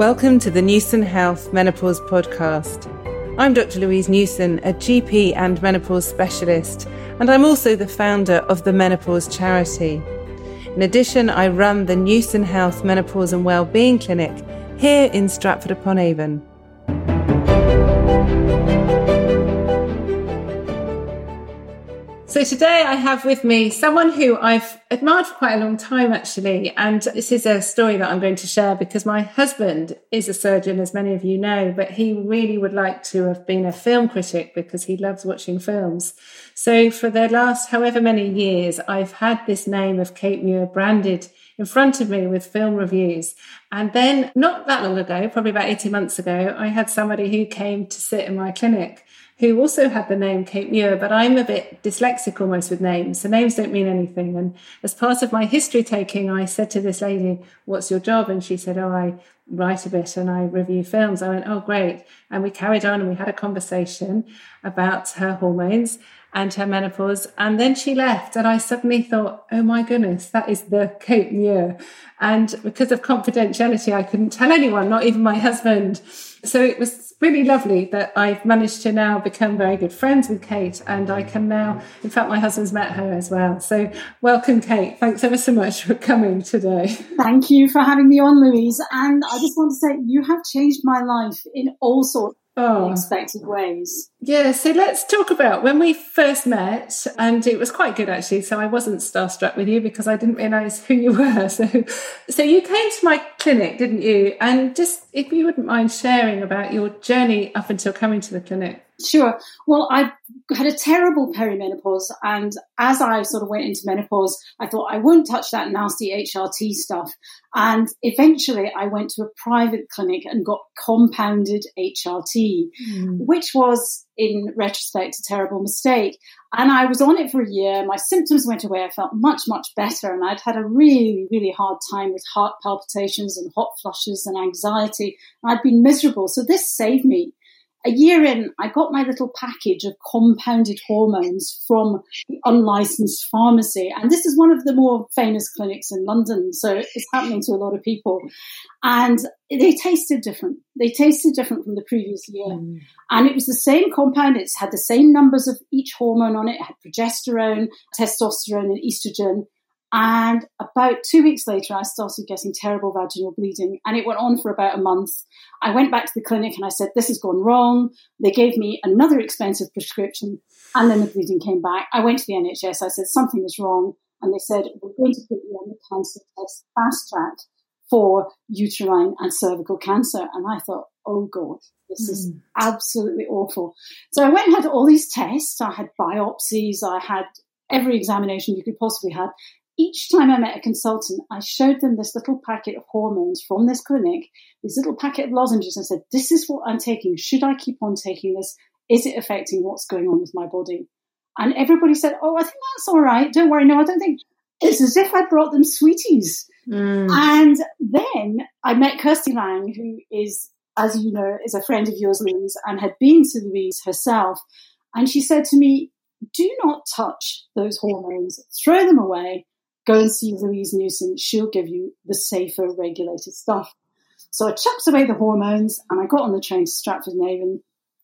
Welcome to the Newson Health Menopause Podcast. I'm Dr Louise Newson, a GP and menopause specialist, and I'm also the founder of the Menopause Charity. In addition, I run the Newson Health Menopause and Wellbeing Clinic here in Stratford-upon-Avon. So today I have with me someone who I've admired for quite a long time, actually. And this is a story that I'm going to share because my husband is a surgeon, as many of you know, but he really would like to have been a film critic because he loves watching films. So for the last however many years, I've had this name of Kate Muir branded in front of me with film reviews. And then not that long ago, probably about 18 months ago, I had somebody who came to sit in my clinic who also had the name Kate Muir, but I'm a bit dyslexic almost with names, so names don't mean anything. And as part of my history taking, I said to this lady, "What's your job?" And she said, "Oh, I write a bit and I review films." I went, "Oh, great." And we carried on and we had a conversation about her hormones and her menopause. And then she left and I suddenly thought, oh my goodness, that is the Kate Muir. And because of confidentiality, I couldn't tell anyone, not even my husband. So it was really lovely that I've managed to now become very good friends with Kate, and I can now, in fact, my husband's met her as well. So welcome, Kate. Thanks ever so much for coming today. Thank you for having me on, Louise. And I just want to say you have changed my life in all sorts unexpected ways. Yeah, so let's talk about when we first met, and it was quite good actually, so I wasn't starstruck with you because I didn't realise who you were. So you came to my clinic, didn't you? And just if you wouldn't mind sharing about your journey up until coming to the clinic. Sure. Well, I had a terrible perimenopause, and as I sort of went into menopause, I thought I won't touch that nasty HRT stuff. And eventually I went to a private clinic and got compounded HRT, which was, in retrospect, a terrible mistake. And I was on it for a year. My symptoms went away. I felt much, much better. And I'd had a really, really hard time with heart palpitations and hot flushes and anxiety. And I'd been miserable. So this saved me. A year in, I got my little package of compounded hormones from the unlicensed pharmacy. And this is one of the more famous clinics in London, so it's happening to a lot of people. And they tasted different. They tasted different from the previous year. And it was the same compound. It's had the same numbers of each hormone on it. It had progesterone, testosterone, and estrogen. And about 2 weeks later, I started getting terrible vaginal bleeding, and it went on for about a month. I went back to the clinic and I said, "This has gone wrong." They gave me another expensive prescription, and then the bleeding came back. I went to the NHS. I said, "Something is wrong." And they said, "We're going to put you on the cancer test fast track for uterine and cervical cancer." And I thought, oh God, this is absolutely awful. So I went and had all these tests. I had biopsies. I had every examination you could possibly have. Each time I met a consultant, I showed them this little packet of hormones from this clinic, this little packet of lozenges, and said, "This is what I'm taking. Should I keep on taking this? Is it affecting what's going on with my body?" And everybody said, "Oh, I think that's all right. Don't worry. No, I don't think." It's as if I brought them sweeties. And then I met Kirstie Lang, who is, as you know, is a friend of yours, Louise, and had been to Louise herself. And she said to me, "Do not touch those hormones. Throw them away. Go and see Louise Newson. She'll give you the safer, regulated stuff." So I chucked away the hormones and I got on the train to Stratford-upon-Avon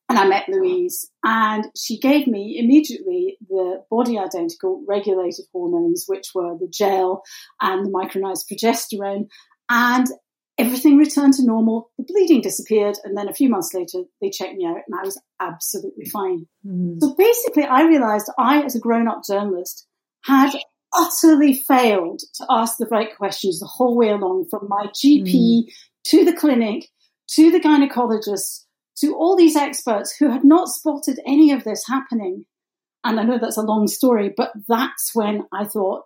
and I met Louise. And she gave me immediately the body-identical regulated hormones, which were the gel and the micronized progesterone. And everything returned to normal. The bleeding disappeared. And then a few months later, they checked me out and I was absolutely fine. So basically, I realized I, as a grown-up journalist, had utterly failed to ask the right questions the whole way along, from my GP to the clinic, to the gynaecologist, to all these experts who had not spotted any of this happening. And I know that's a long story, but that's when I thought,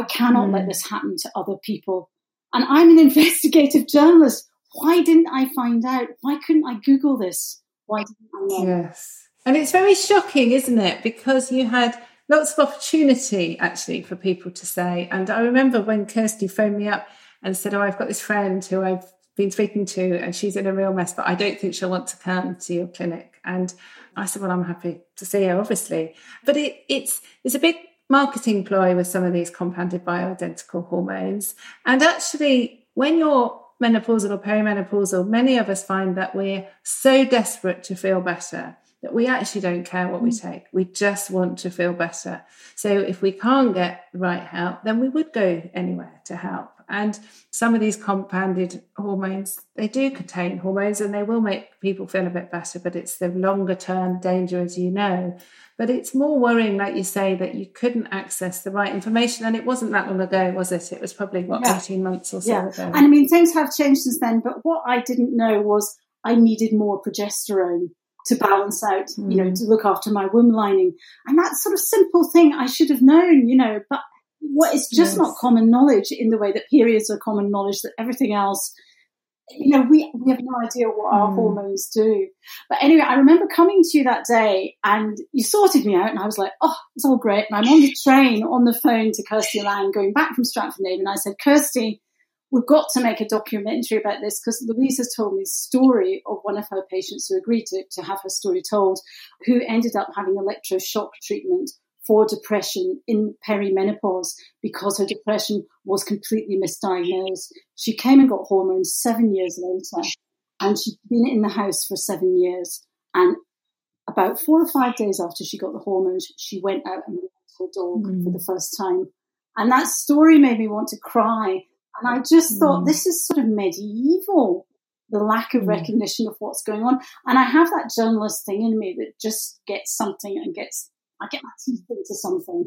I cannot let this happen to other people. And I'm an investigative journalist. Why didn't I find out? Why couldn't I Google this? Why didn't I know? Yes. And it's very shocking, isn't it? Because you had lots of opportunity, actually, for people to say. And I remember when Kirstie phoned me up and said, "Oh, I've got this friend who I've been speaking to and she's in a real mess, but I don't think she'll want to come to your clinic." And I said, "Well, I'm happy to see her, obviously." But it's a big marketing ploy with some of these compounded bioidentical hormones. And actually, when you're menopausal or perimenopausal, many of us find that we're so desperate to feel better that we actually don't care what we take. We just want to feel better. So if we can't get the right help, then we would go anywhere to help. And some of these compounded hormones, they do contain hormones and they will make people feel a bit better, but it's the longer term danger, as you know. But it's more worrying, like you say, that you couldn't access the right information. And it wasn't that long ago, was it? It was probably, 18 months or so ago. And I mean, things have changed since then. But what I didn't know was I needed more progesterone to balance out, you know, to look after my womb lining. And that sort of simple thing I should have known, you know, but what is just not common knowledge in the way that periods are common knowledge, that everything else, you know, we have no idea what our hormones do. But anyway, I remember coming to you that day and you sorted me out and I was like, oh, it's all great. And I'm on the train on the phone to Kirstie Lang going back from Stratford-upon-Avon and I said, Kirstie, we've got to make a documentary about this because Louise has told me the story of one of her patients who agreed to have her story told, who ended up having electroshock treatment for depression in perimenopause because her depression was completely misdiagnosed. She came and got hormones 7 years later and she'd been in the house for 7 years. And about 4 or 5 days after she got the hormones, she went out and walked her dog for the first time. And that story made me want to cry. And I just thought, this is sort of medieval, the lack of recognition of what's going on. And I have that journalist thing in me that just gets something and gets, I get my teeth into something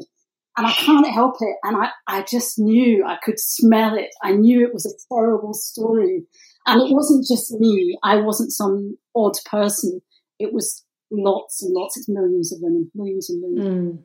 and I can't help it. And I just knew I could smell it. I knew it was a terrible story. And it wasn't just me. I wasn't some odd person. It was lots and lots. It's millions of women, millions and millions. Mm.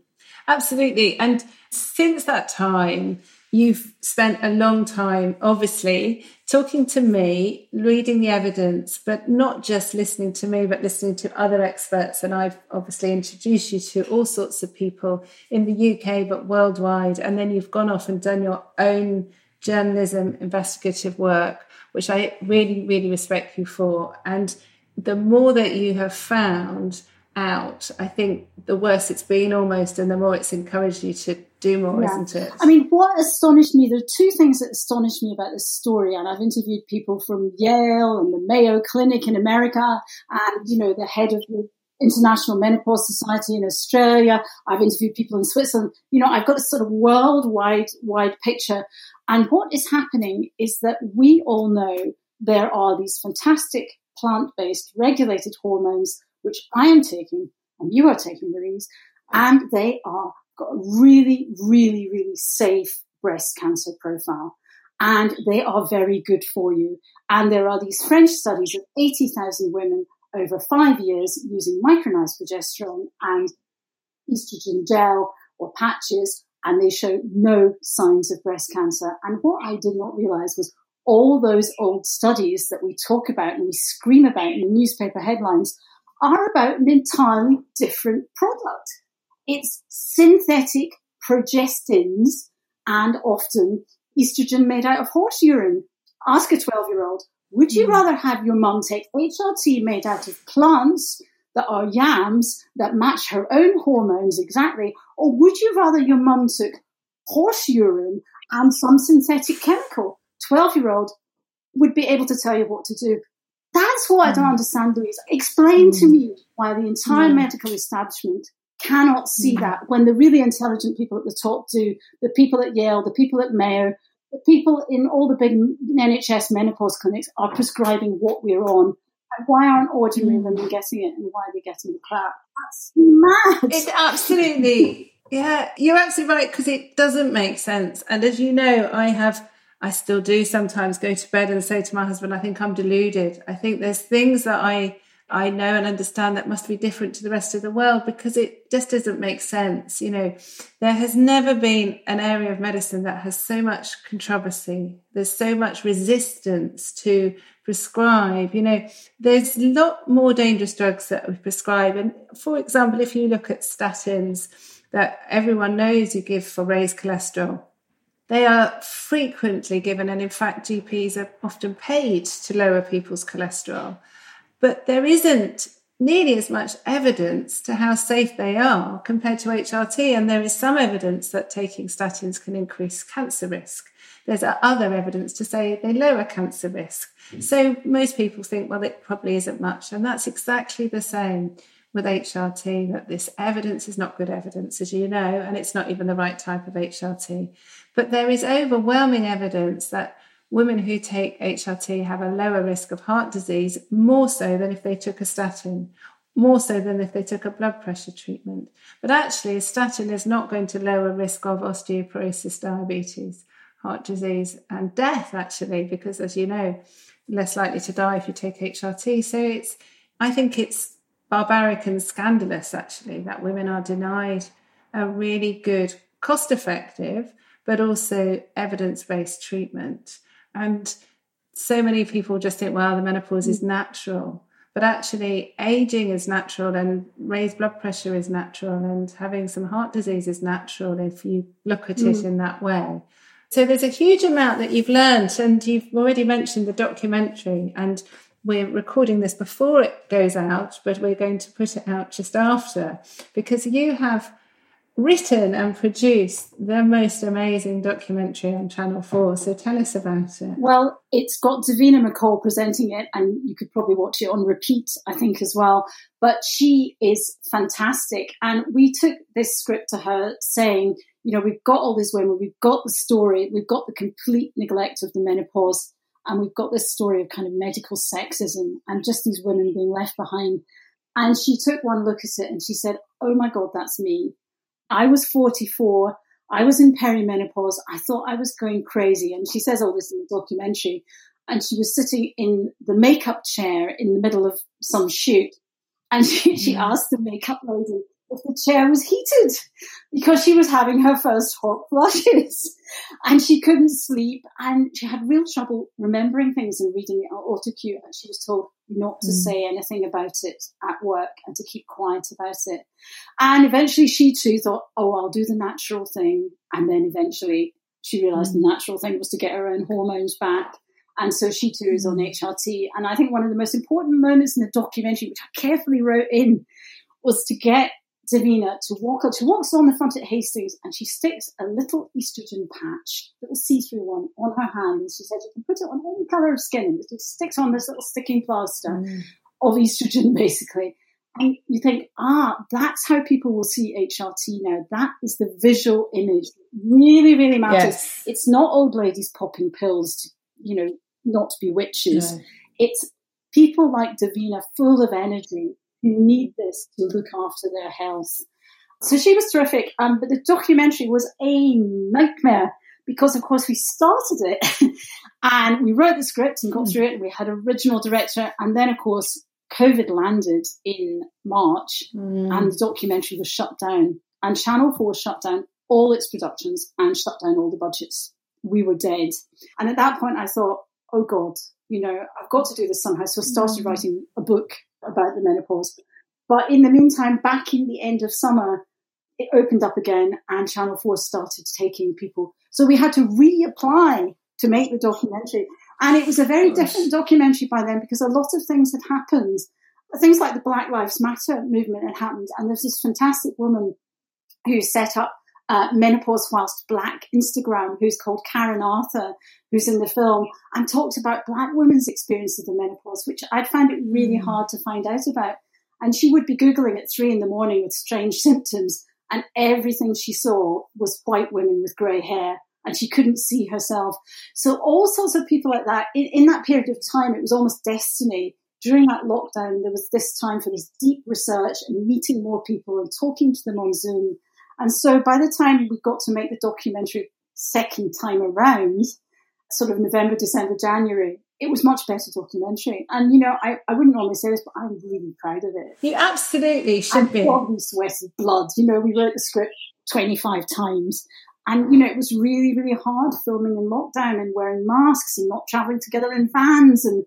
Absolutely. And since that time, you've spent a long time, obviously, talking to me, reading the evidence, but not just listening to me, but listening to other experts. And I've obviously introduced you to all sorts of people in the UK, but worldwide. And then you've gone off and done your own journalism, investigative work, which I really, really respect you for. And the more that you have found out, I think the worse it's been almost, and the more it's encouraged you to do more, isn't it? I mean, what astonished me, there are two things that astonished me about this story, and I've interviewed people from Yale and the Mayo Clinic in America and, you know, the head of the International Menopause Society in Australia. I've interviewed people in Switzerland. You know, I've got this sort of worldwide picture. And what is happening is that we all know there are these fantastic plant-based regulated hormones which I am taking and you are taking, Louise, and they are got a really, really, really safe breast cancer profile, and they are very good for you. And there are these French studies of 80,000 women over 5 years using micronized progesterone and estrogen gel or patches, and they show no signs of breast cancer. And what I did not realize was all those old studies that we talk about and we scream about in the newspaper headlines are about an entirely different product. It's synthetic progestins and often estrogen made out of horse urine. Ask a 12-year-old, would you rather have your mum take HRT made out of plants that are yams that match her own hormones exactly, or would you rather your mum took horse urine and some synthetic chemical? 12-year-old would be able to tell you what to do. That's what I don't understand, Louise. Explain to me why the entire medical establishment cannot see that when the really intelligent people at the top do, the people at Yale, the people at Mayo, the people in all the big NHS menopause clinics are prescribing what we're on. And why aren't ordinary women getting it, and why are they getting the crap? That's mad. It's absolutely, you're absolutely right, because it doesn't make sense. And as you know, I still do sometimes go to bed and say to my husband, I think I'm deluded. I think there's things that I know and understand that must be different to the rest of the world, because it just doesn't make sense. You know, there has never been an area of medicine that has so much controversy. There's so much resistance to prescribe. You know, there's a lot more dangerous drugs that we prescribe. And for example, if you look at statins that everyone knows you give for raised cholesterol, they are frequently given, and in fact, GPs are often paid to lower people's cholesterol. But there isn't nearly as much evidence to how safe they are compared to HRT, and there is some evidence that taking statins can increase cancer risk. There's other evidence to say they lower cancer risk. So most people think, well, it probably isn't much. And that's exactly the same with HRT, that this evidence is not good evidence, as you know, and it's not even the right type of HRT. But there is overwhelming evidence that women who take HRT have a lower risk of heart disease, more so than if they took a statin, more so than if they took a blood pressure treatment. But actually, a statin is not going to lower risk of osteoporosis, diabetes, heart disease, and death, actually, because, as you know, less likely to die if you take HRT. So I think it's barbaric and scandalous, actually, that women are denied a really good, cost-effective, but also evidence-based treatment. And so many people just think, well, the menopause is natural. But actually, aging is natural, and raised blood pressure is natural, and having some heart disease is natural if you look at it in that way. So there's a huge amount that you've learned, and you've already mentioned the documentary, and we're recording this before it goes out, but we're going to put it out just after, because you have written and produced the most amazing documentary on Channel 4. So tell us about it. Well, it's got Davina McCall presenting it, and you could probably watch it on repeat, I think, as well. But she is fantastic. And we took this script to her saying, you know, we've got all these women, we've got the story, we've got the complete neglect of the menopause, and we've got this story of kind of medical sexism and just these women being left behind. And she took one look at it and she said, oh my God, that's me. I was 44. I was in perimenopause. I thought I was going crazy. And she says all this in the documentary. And she was sitting in the makeup chair in the middle of some shoot. And she asked the makeup lady if the chair was heated, because she was having her first hot flushes and she couldn't sleep, and she had real trouble remembering things and reading it on autocue, and she was told not to say anything about it at work and to keep quiet about it. And eventually she too thought, oh, I'll do the natural thing. And then eventually she realised the natural thing was to get her own hormones back. And so she too is on HRT. And I think one of the most important moments in the documentary, which I carefully wrote in, was to get Davina to walk up. She walks on the front at Hastings and she sticks a little estrogen patch, little see-through one, on her hand. And she said, you can put it on any colour of skin. It just sticks on this little sticking plaster of estrogen, basically. And you think, that's how people will see HRT now. That is the visual image. It really, really matters. Yes. It's not old ladies popping pills to, you know, not to be witches. No. It's people like Davina, full of energy, who need this to look after their health. So she was terrific. But the documentary was a nightmare because, of course, we started it and we wrote the script and got through it, and we had original director. And then, of course, COVID landed in March and the documentary was shut down. And Channel 4 shut down all its productions and shut down all the budgets. We were dead. And at that point I thought, oh, God, you know, I've got to do this somehow. So I started writing a book about the menopause. But in the meantime, back in the end of summer, it opened up again and Channel 4 started taking people. So we had to reapply to make the documentary. And it was a very different documentary by then, because a lot of things had happened. Things like the Black Lives Matter movement had happened. And there's this fantastic woman who set up Menopause Whilst Black Instagram, who's called Karen Arthur, who's in the film, and talked about Black women's experience of the menopause, which I found it really hard to find out about. And she would be Googling at 3 a.m. with strange symptoms, and everything she saw was white women with grey hair, and she couldn't see herself. So all sorts of people like that, in that period of time, it was almost destiny. During that lockdown, there was this time for this deep research and meeting more people and talking to them on Zoom. And so by the time we got to make the documentary second time around, sort of November, December, January, it was much better documentary. And, you know, I wouldn't normally say this, but I'm really proud of it. You absolutely should be. I probably sweated blood. You know, we wrote the script 25 times. And, you know, it was really, really hard filming in lockdown and wearing masks and not travelling together in vans. And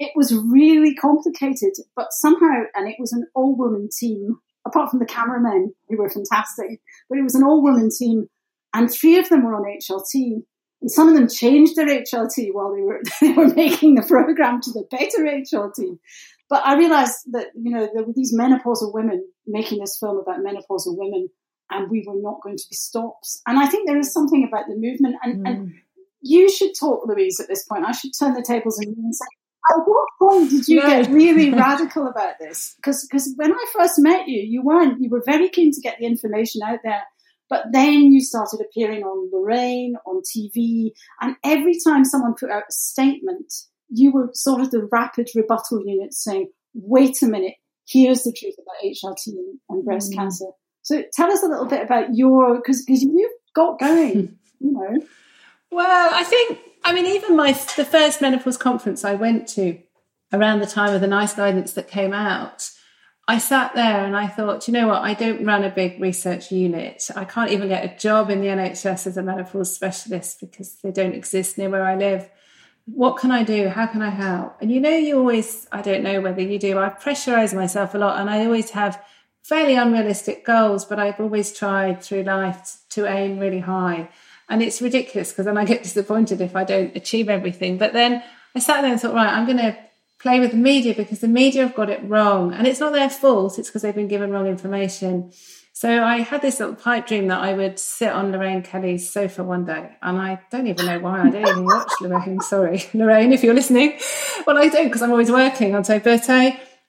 it was really complicated. But somehow, and it was an all-woman team, apart from the cameramen, who were fantastic, but it was an all-woman team, and 3 of them were on HRT, and some of them changed their HRT while they were making the programme to the better HRT. But I realised that, you know, there were these menopausal women making this film about menopausal women, and we were not going to be stopped. And I think there is something about the movement, and you should talk, Louise, at this point. I should turn the tables and say, at what point did you get really radical about this? Because when I first met you, you were very keen to get the information out there. But then you started appearing on Lorraine, on TV, and every time someone put out a statement, you were sort of the rapid rebuttal unit saying, wait a minute, here's the truth about HRT and breast cancer. So tell us a little bit about because you've got going, you know. Well, even the first menopause conference I went to around the time of the NICE guidance that came out, I sat there and I thought, you know what, I don't run a big research unit. I can't even get a job in the NHS as a menopause specialist because they don't exist near where I live. What can I do? How can I help? And you always, I don't know whether you do, I pressurize myself a lot and I always have fairly unrealistic goals, but I've always tried through life to aim really high. And it's ridiculous because then I get disappointed if I don't achieve everything. But then I sat there and thought, right, I'm going to play with the media because the media have got it wrong. And it's not their fault. It's because they've been given wrong information. So I had this little pipe dream that I would sit on Lorraine Kelly's sofa one day. And I don't even know why. I don't even watch Lorraine. Sorry, Lorraine, if you're listening. Well, I don't because I'm always working on so. But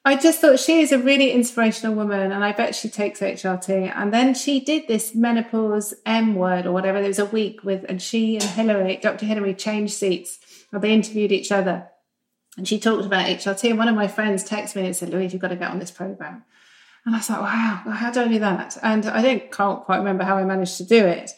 I just thought she is a really inspirational woman and I bet she takes HRT. And then she did this menopause M word or whatever. There was a week with, and she and Dr. Hillary changed seats. Or they interviewed each other. And she talked about HRT. And one of my friends texted me and said, Louise, you've got to get on this programme. And I was like, wow, how do I do that? And I can't quite remember how I managed to do it.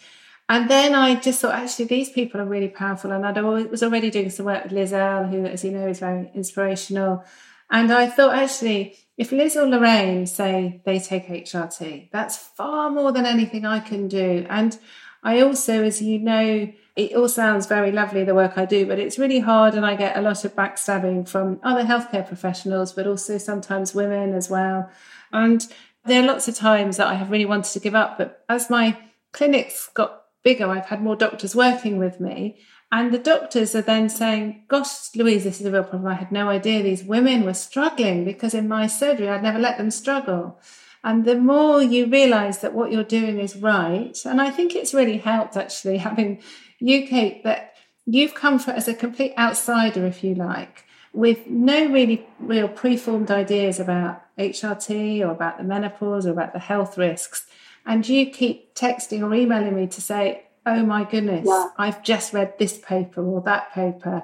And then I just thought, actually, these people are really powerful. And I was already doing some work with Liz Earle, who, as you know, is very inspirational. And I thought, actually, if Liz or Lorraine say they take HRT, that's far more than anything I can do. And I also, as you know, it all sounds very lovely, the work I do, but it's really hard and I get a lot of backstabbing from other healthcare professionals, but also sometimes women as well. And there are lots of times that I have really wanted to give up, but as my clinics got bigger, I've had more doctors working with me. And the doctors are then saying, gosh, Louise, this is a real problem. I had no idea these women were struggling because in my surgery, I'd never let them struggle. And the more you realise that what you're doing is right, and I think it's really helped actually having you, Kate, that you've come as a complete outsider, if you like, with no really real preformed ideas about HRT or about the menopause or about the health risks. And you keep texting or emailing me to say, oh my goodness, yeah, I've just read this paper or that paper.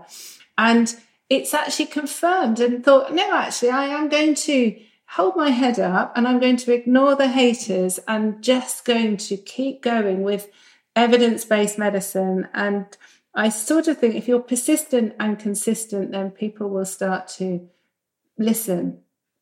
And it's actually confirmed and thought, no, actually, I am going to hold my head up and I'm going to ignore the haters and just going to keep going with evidence-based medicine. And I sort of think if you're persistent and consistent, then people will start to listen.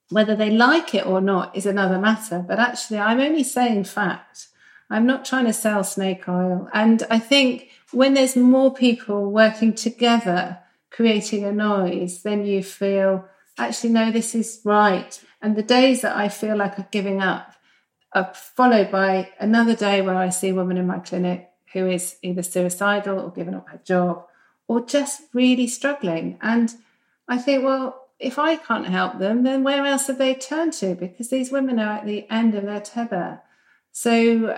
Whether they like it or not is another matter. But actually, I'm only saying fact. I'm not trying to sell snake oil. And I think when there's more people working together, creating a noise, then you feel, actually, no, this is right. And the days that I feel like I'm giving up are followed by another day where I see a woman in my clinic who is either suicidal or giving up her job or just really struggling. And I think, well, if I can't help them, then where else have they turned to? Because these women are at the end of their tether. So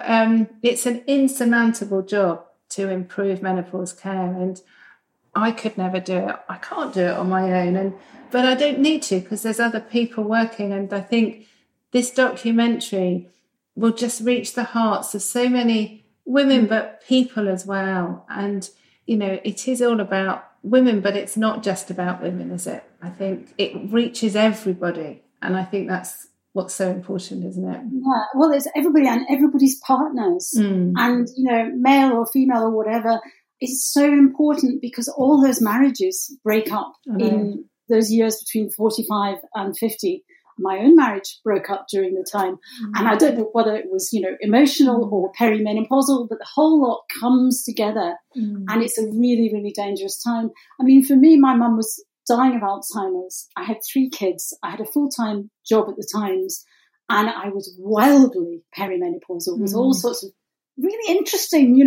it's an insurmountable job to improve menopause care. And I could never do it. I can't do it on my own. But I don't need to because there's other people working. And I think this documentary will just reach the hearts of so many women, but people as well. And, it is all about women, but it's not just about women, is it? I think it reaches everybody. And I think that's what's so important, isn't it? Yeah, well, it's everybody and everybody's partners. And, male or female or whatever, it's so important because all those marriages break up in those years between 45 and 50. My own marriage broke up during the time. And I don't know whether it was, emotional or perimenopausal, but the whole lot comes together. And it's a really, really dangerous time. I mean, for me, my mum was dying of Alzheimer's. I had 3 kids. I had a full-time job at the Times and I was wildly perimenopausal with all sorts of really interesting,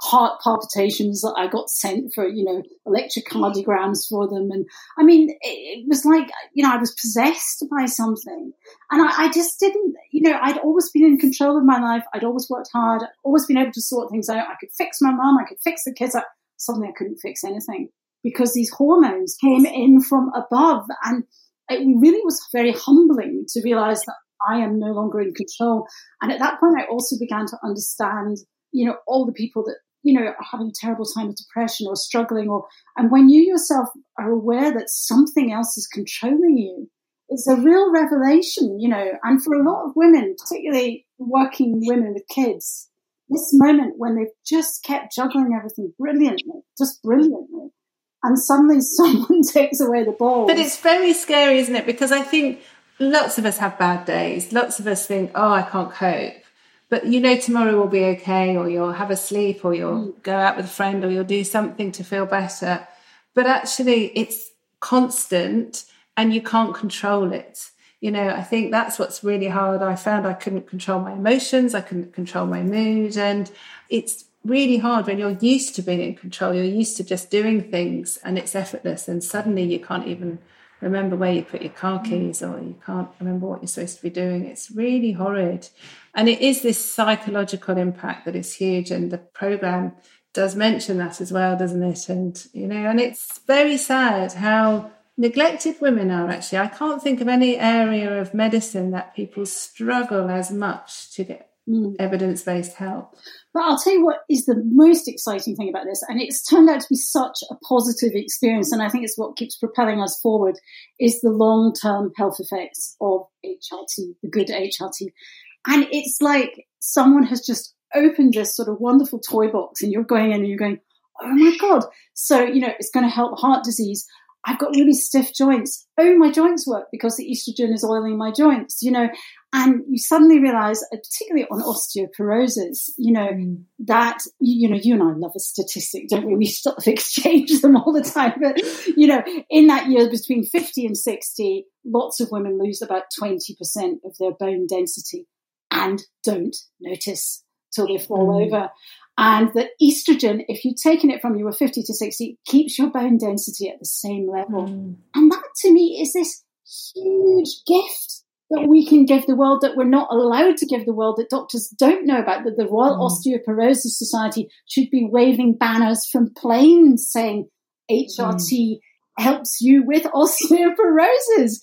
heart palpitations that I got sent for, electrocardiograms for them. And I mean, it was like, I was possessed by something and I just didn't, I'd always been in control of my life. I'd always worked hard. I'd always been able to sort things out. I could fix my mum. I could fix the kids. I suddenly I couldn't fix anything because these hormones came in from above. And it really was very humbling to realise that I am no longer in control. And at that point, I also began to understand, you know, all the people that, you know, are having a terrible time with depression or struggling, or, and when you yourself are aware that something else is controlling you, it's a real revelation, you know. And for a lot of women, particularly working women with kids, this moment when they've just kept juggling everything brilliantly, just brilliantly, and suddenly someone takes away the ball. But it's very scary, isn't it? Because I think lots of us have bad days. Lots of us think, oh, I can't cope. But you know tomorrow will be okay, or you'll have a sleep, or you'll go out with a friend, or you'll do something to feel better. But actually it's constant and you can't control it. You know, I think that's what's really hard. I found I couldn't control my emotions, I couldn't control my mood, and it's really hard when you're used to being in control, you're used to just doing things and it's effortless, and suddenly you can't even remember where you put your car keys, or you can't remember what you're supposed to be doing. It's really horrid. And it is this psychological impact that is huge. And the programme does mention that as well, doesn't it? And, you know, and it's very sad how neglected women are, actually. I can't think of any area of medicine that people struggle as much to get evidence-based help. But I'll tell you what is the most exciting thing about this, and it's turned out to be such a positive experience, and I think it's what keeps propelling us forward, is the long-term health effects of HRT, the good HRT. And it's like someone has just opened this sort of wonderful toy box, and you're going in and you're going, oh my God. So, you know, it's going to help heart disease. I've got really stiff joints. Oh, my joints work because the estrogen is oiling my joints, you know. And you suddenly realise, particularly on osteoporosis, you know, that, you know, you and I love a statistic, don't we? We sort of exchange them all the time. But, you know, in that year between 50 and 60, lots of women lose about 20% of their bone density and don't notice till they fall over. And that estrogen, if you've taken it from you were 50 to 60, keeps your bone density at the same level. And that to me is this huge gift that we can give the world, that we're not allowed to give the world, that doctors don't know about, that the Royal Osteoporosis Society should be waving banners from planes saying HRT helps you with osteoporosis,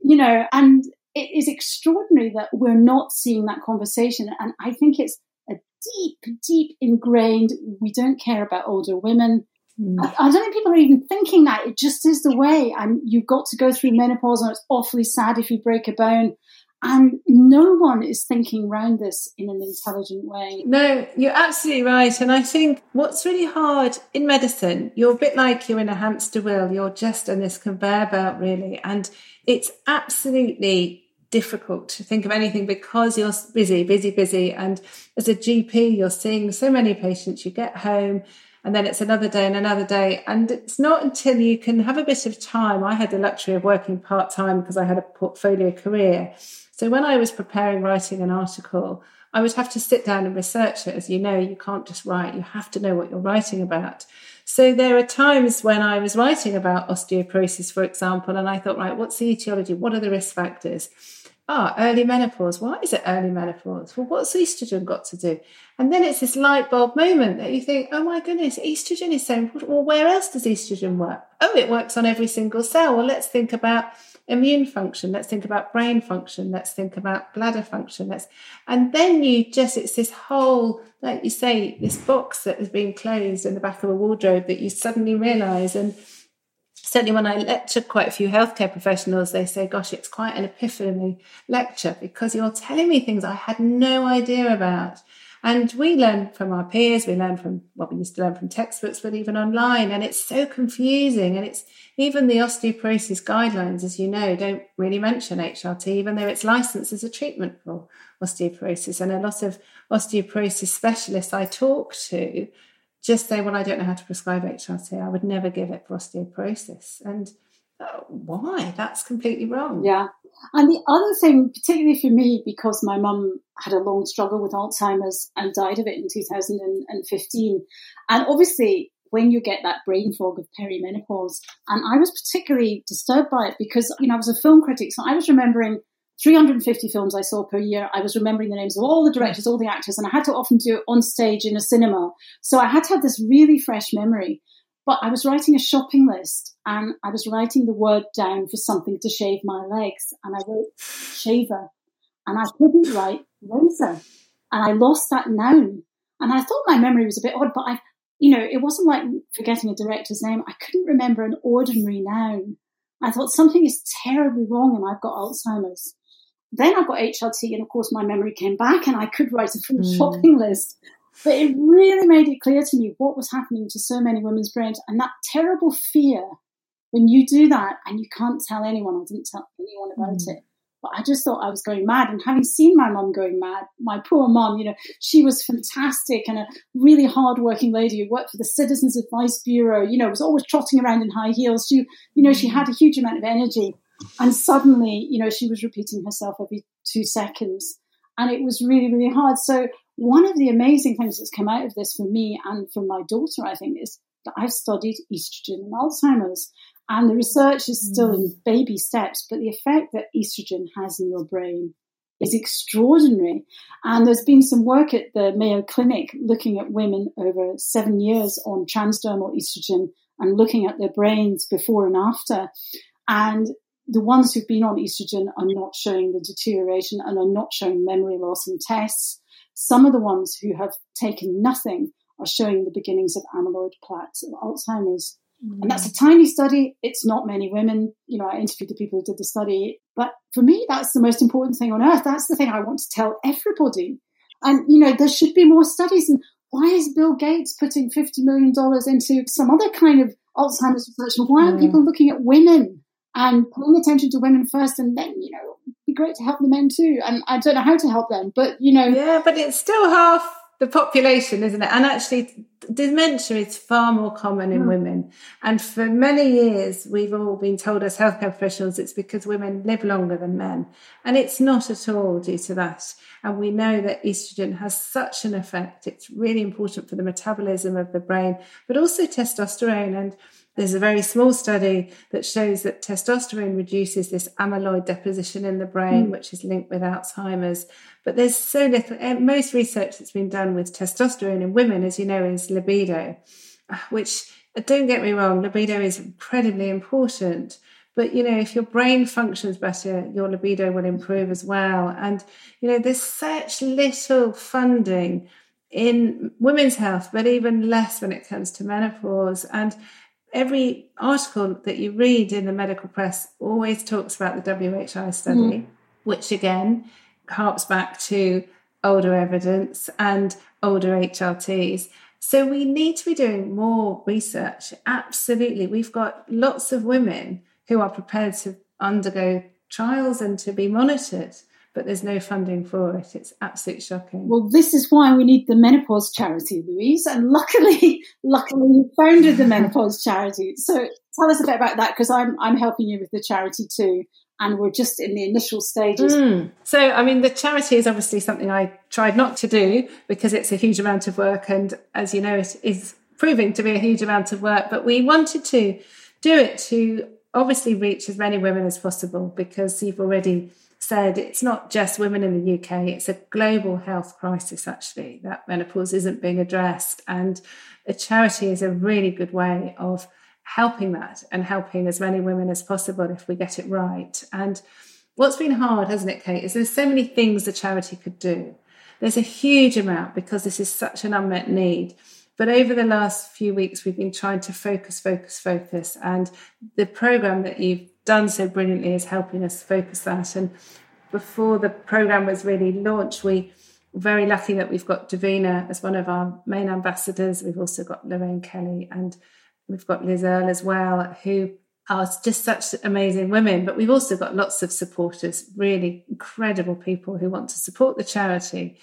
you know. And it is extraordinary that we're not seeing that conversation. And I think it's a deep, deep ingrained, we don't care about older women. I don't think people are even thinking that. It just is the way. And you've got to go through menopause, and it's awfully sad if you break a bone. And no one is thinking around this in an intelligent way. No, you're absolutely right. And I think what's really hard in medicine, you're a bit like you're in a hamster wheel. You're just on this conveyor belt, really. And it's absolutely difficult to think of anything because you're busy, busy, busy. And as a GP, you're seeing so many patients. You get home, and then it's another day and another day. And it's not until you can have a bit of time. I had the luxury of working part-time because I had a portfolio career. So when I was preparing, writing an article, I would have to sit down and research it. As you know, you can't just write. You have to know what you're writing about. So there are times when I was writing about osteoporosis, for example, and I thought, right, what's the etiology? What are the risk factors? Ah, early menopause. Why is it early menopause? Well, what's estrogen got to do? And then it's this light bulb moment that you think, oh my goodness, estrogen is so important. Well, where else does estrogen work? Oh, it works on every single cell. Well, let's think about immune function. Let's think about brain function. Let's think about bladder function. And then you just, it's this whole, like you say, this box that has been closed in the back of a wardrobe that you suddenly realise. And certainly when I lecture quite a few healthcare professionals, they say, gosh, it's quite an epiphany lecture because you're telling me things I had no idea about. And we learn from our peers, we learn from what we used to learn from textbooks, but even online. And it's so confusing. And it's even the osteoporosis guidelines, as you know, don't really mention HRT, even though it's licensed as a treatment for osteoporosis. And a lot of osteoporosis specialists I talk to just say, well, I don't know how to prescribe HRT. I would never give it for osteoporosis. And why? That's completely wrong. Yeah. And the other thing, particularly for me, because my mum had a long struggle with Alzheimer's and died of it in 2015. And obviously, when you get that brain fog of perimenopause, and I was particularly disturbed by it because, you know, I was a film critic, so I was remembering 350 films I saw per year. I was remembering the names of all the directors, all the actors, and I had to often do it on stage in a cinema. So I had to have this really fresh memory. But I was writing a shopping list, and I was writing the word down for something to shave my legs. And I wrote shaver, and I couldn't write razor. And I lost that noun. And I thought my memory was a bit odd, but I, you know, it wasn't like forgetting a director's name. I couldn't remember an ordinary noun. I thought something is terribly wrong and I've got Alzheimer's. Then I got HRT and, of course, my memory came back and I could write a full shopping list. But it really made it clear to me what was happening to so many women's brains, and that terrible fear when you do that and you can't tell anyone. I didn't tell anyone about it. But I just thought I was going mad. And having seen my mum going mad, my poor mum, you know, she was fantastic and a really hard-working lady who worked for the Citizens Advice Bureau, you know, was always trotting around in high heels. She, you know, she had a huge amount of energy. And suddenly, you know, she was repeating herself every 2 seconds. And it was really, really hard. So one of the amazing things that's come out of this for me and for my daughter, I think, is that I've studied estrogen and Alzheimer's. And the research is still in baby steps, but the effect that estrogen has in your brain is extraordinary. And there's been some work at the Mayo Clinic looking at women over 7 years on transdermal estrogen and looking at their brains before and after. And the ones who've been on estrogen are not showing the deterioration and are not showing memory loss in tests. Some of the ones who have taken nothing are showing the beginnings of amyloid plaques of Alzheimer's. And that's a tiny study. It's not many women. You know, I interviewed the people who did the study. But for me, that's the most important thing on earth. That's the thing I want to tell everybody. And, you know, there should be more studies. And why is Bill Gates putting $50 million into some other kind of Alzheimer's research? And why aren't people looking at women and paying attention to women first? And then, you know, it'd be great to help the men too. And I don't know how to help them, but, you know. Yeah, but it's still half the population, isn't it? And actually, dementia is far more common in women. And for many years, we've all been told as healthcare professionals it's because women live longer than men. And it's not at all due to that. And we know that estrogen has such an effect. It's really important for the metabolism of the brain, but also testosterone. And there's a very small study that shows that testosterone reduces this amyloid deposition in the brain, which is linked with Alzheimer's. But there's so little, most research that's been done with testosterone in women, as you know, is libido, which, don't get me wrong, libido is incredibly important. But, you know, if your brain functions better, your libido will improve as well. And, you know, there's such little funding in women's health, but even less when it comes to menopause. And every article that you read in the medical press always talks about the WHI study, which again harps back to older evidence and older HRTs. So we need to be doing more research. Absolutely. We've got lots of women who are prepared to undergo trials and to be monitored, but there's no funding for it. It's absolutely shocking. Well, this is why we need the Menopause Charity, Louise. And luckily you founded the Menopause Charity. So tell us a bit about that, because I'm helping you with the charity too. And we're just in the initial stages. So, I mean, the charity is obviously something I tried not to do because it's a huge amount of work. And as you know, it is proving to be a huge amount of work. But we wanted to do it to obviously reach as many women as possible, because you've already said it's not just women in the UK, it's a global health crisis, actually, that menopause isn't being addressed. And a charity is a really good way of helping that and helping as many women as possible if we get it right. And what's been hard, hasn't it, Kate, is there's so many things the charity could do. There's a huge amount because this is such an unmet need. But over the last few weeks, we've been trying to focus. And the programme that you've done so brilliantly is helping us focus that. And before the programme was really launched, we were very lucky that we've got Davina as one of our main ambassadors. We've also got Lorraine Kelly, and we've got Liz Earle as well, who are just such amazing women. But we've also got lots of supporters, really incredible people who want to support the charity.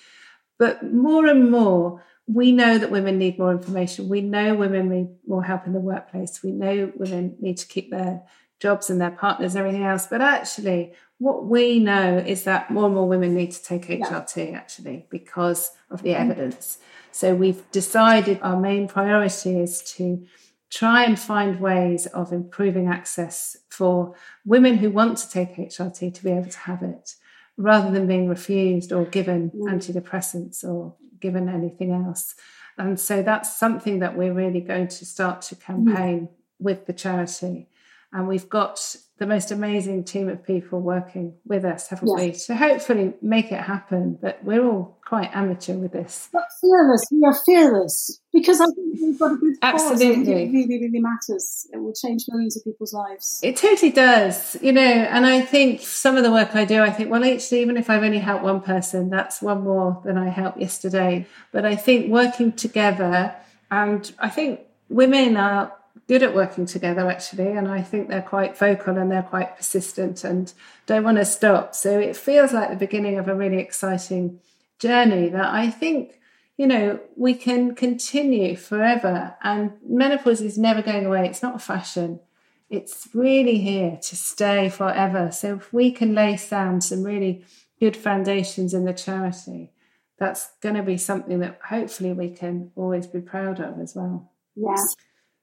But more and more, we know that women need more information. We know women need more help in the workplace. We know women need to keep their jobs and their partners and everything else. But actually, what we know is that more and more women need to take HRT, actually, because of the evidence. So we've decided our main priority is to try and find ways of improving access for women who want to take HRT to be able to have it. rather than being refused or given antidepressants or given anything else. And so that's something that we're really going to start to campaign with the charity. And we've got the most amazing team of people working with us, haven't we? To hopefully make it happen. But we're all quite amateur with this. But fearless. We are fearless. Because I think we've got a good cause. It really, really matters. It will change millions of people's lives. It totally does. You know, and I think some of the work I do, I think, well, actually, even if I've only helped one person, that's one more than I helped yesterday. But I think working together, and I think women are good at working together, actually, and I think they're quite vocal and they're quite persistent and don't want to stop. So it feels like the beginning of a really exciting journey that I think, you know, we can continue forever. And menopause is never going away. It's not a fashion. It's really here to stay forever. So if we can lay down some really good foundations in the charity, that's going to be something that hopefully we can always be proud of as well. Yes. Yeah.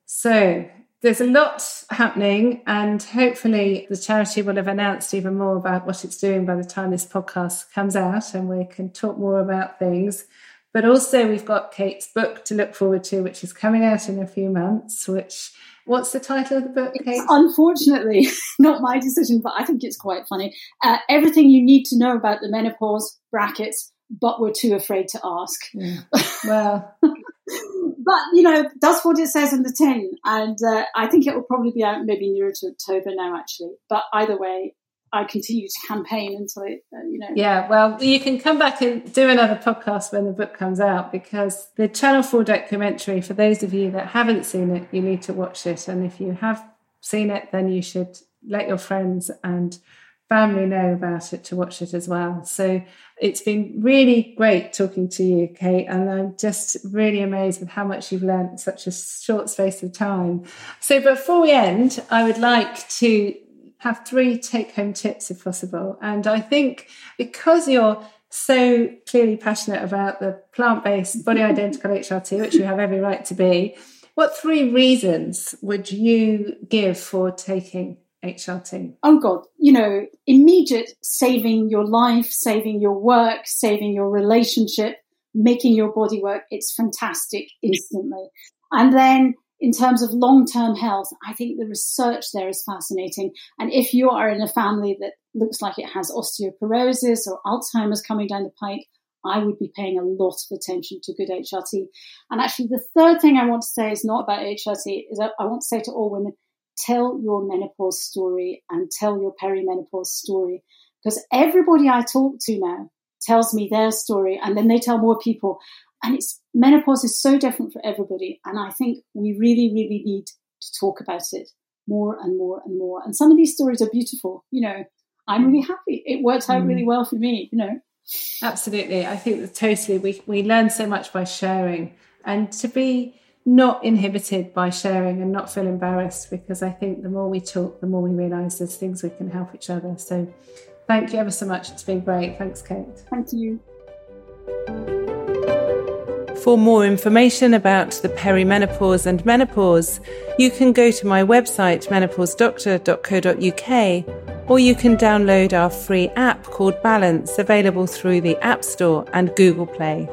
So there's a lot happening, and hopefully the charity will have announced even more about what it's doing by the time this podcast comes out, and we can talk more about things. But also we've got Kate's book to look forward to, which is coming out in a few months, which... What's the title of the book, Kate? It's unfortunately not my decision, but I think it's quite funny. Everything You Need to Know About the Menopause, brackets, but We're Too Afraid to Ask. Yeah. Well... But, you know, that's what it says in the tin. And I think it will probably be out maybe nearer to October now, actually. But either way, I continue to campaign until it, you know. Yeah, well, you can come back and do another podcast when the book comes out, because the Channel 4 documentary, for those of you that haven't seen it, you need to watch it. And if you have seen it, then you should let your friends and family know about it to watch it as well. So it's been really great talking to you, Kate, and I'm just really amazed with how much you've learned in such a short space of time. So before we end, I would like to have 3 take-home tips if possible. And I think because you're so clearly passionate about the plant-based body identical HRT, which you have every right to be, what 3 reasons would you give for taking HRT? Oh God, you know, immediate saving your life, saving your work, saving your relationship, making your body work. It's fantastic instantly. And then in terms of long-term health, I think the research there is fascinating. And if you are in a family that looks like it has osteoporosis or Alzheimer's coming down the pike, I would be paying a lot of attention to good HRT. And actually the third thing I want to say is not about HRT, is I want to say to all women, tell your menopause story and tell your perimenopause story, because everybody I talk to now tells me their story, and then they tell more people, and it's menopause is so different for everybody. And I think we really, really need to talk about it more and more and more. And some of these stories are beautiful. You know, I'm really happy. It worked out really well for me, you know. Absolutely. I think that totally we learn so much by sharing, and to be not inhibited by sharing and not feel embarrassed, because I think the more we talk, the more we realise there's things we can help each other. So thank you ever so much. It's been great. Thanks, Kate. Thank you. For more information about the perimenopause and menopause, you can go to my website, menopausedoctor.co.uk, or you can download our free app called Balance, available through the App Store and Google Play.